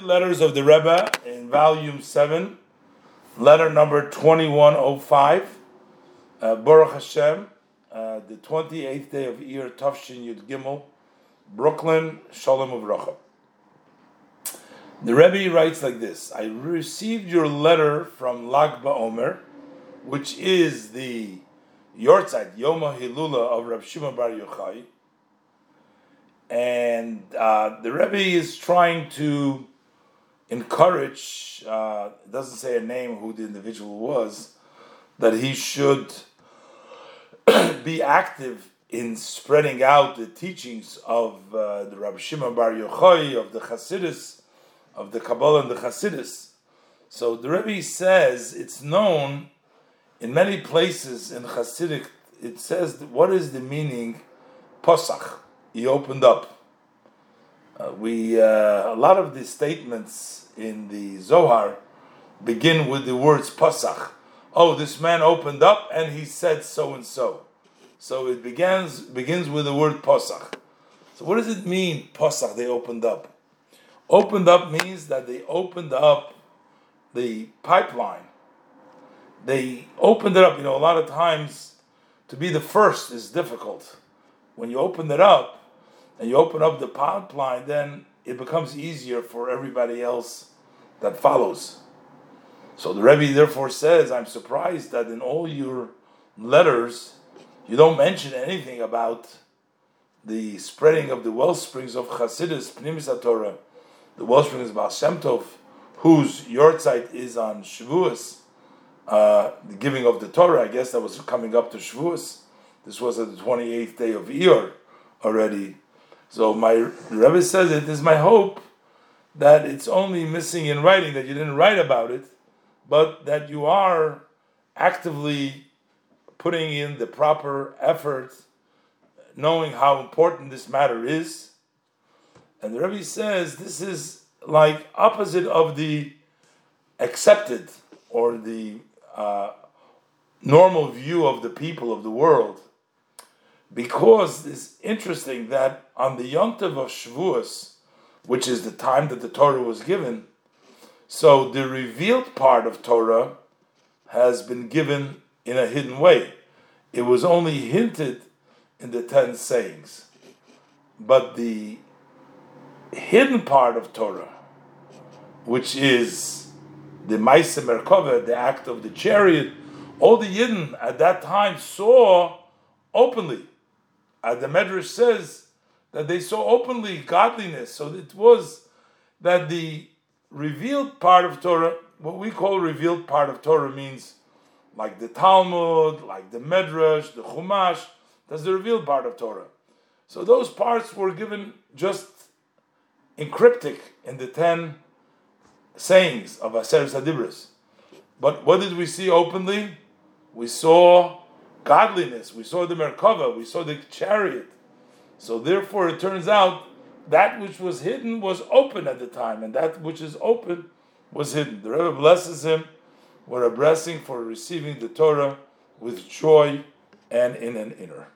holy letters of the Rebbe in volume 7, letter number 2105, Baruch Hashem, the 28th day of Iyar, Tav-Shin Yud Gimel, Brooklyn, Sholom U'Vrocho. The Rebbe writes like this: I received your letter from Lag BaOmer, which is the Yortzeit, Yoma Hilula of Rav Shimon Bar Yochai. And the Rebbe is trying to encourage, it doesn't say a name who the individual was, that he should be active in spreading out the teachings of the Rav Shimon Bar Yochai, of the Hasidus, of the Kabbalah and the Hasidus. So the Rebbe says it's known in many places in Hasidic, it says, what is the meaning Pasach? He opened up. A lot of the statements in the Zohar begin with the words Pasach. Oh, this man opened up and he said so and so. So it begins with the word Pasach. So what does it mean, Pasach, they opened up? Opened up means that they opened up the pipeline. They opened it up. You know, a lot of times to be the first is difficult. When you open it up, and you open up the pipeline, then it becomes easier for everybody else that follows. So the Rebbe therefore says, I'm surprised that in all your letters, you don't mention anything about the spreading of the wellsprings of Hasidus, P'nimisa Torah, the wellsprings of Bal Shem Tov, whose Yortzeit is on Shavuos, the giving of the Torah. I guess that was coming up to Shavuos. This was at the 28th day of Iyar already. So the Rebbe says, it is my hope that it's only missing in writing, that you didn't write about it, but that you are actively putting in the proper effort, knowing how important this matter is. And the Rebbe says, this is like opposite of the accepted or the normal view of the people of the world. Because it's interesting that on the Yom Tov of Shavuos, which is the time that the Torah was given, so the revealed part of Torah has been given in a hidden way. It was only hinted in the 10 sayings. But the hidden part of Torah, which is the Maise Merkava, the act of the chariot, all the Yidn at that time saw openly. The Midrash says that they saw openly godliness. So it was that the revealed part of Torah, what we call revealed part of Torah means like the Talmud, like the Midrash, the Chumash, that's the revealed part of Torah. So those parts were given just in cryptic in the 10 sayings of Aseru Sadibris. But what did we see openly? We saw godliness, we saw the Merkava, we saw the chariot. So therefore it turns out that which was hidden was open at the time, and that which is open was hidden. The Rebbe blesses him with a blessing for receiving the Torah with joy and in an inner.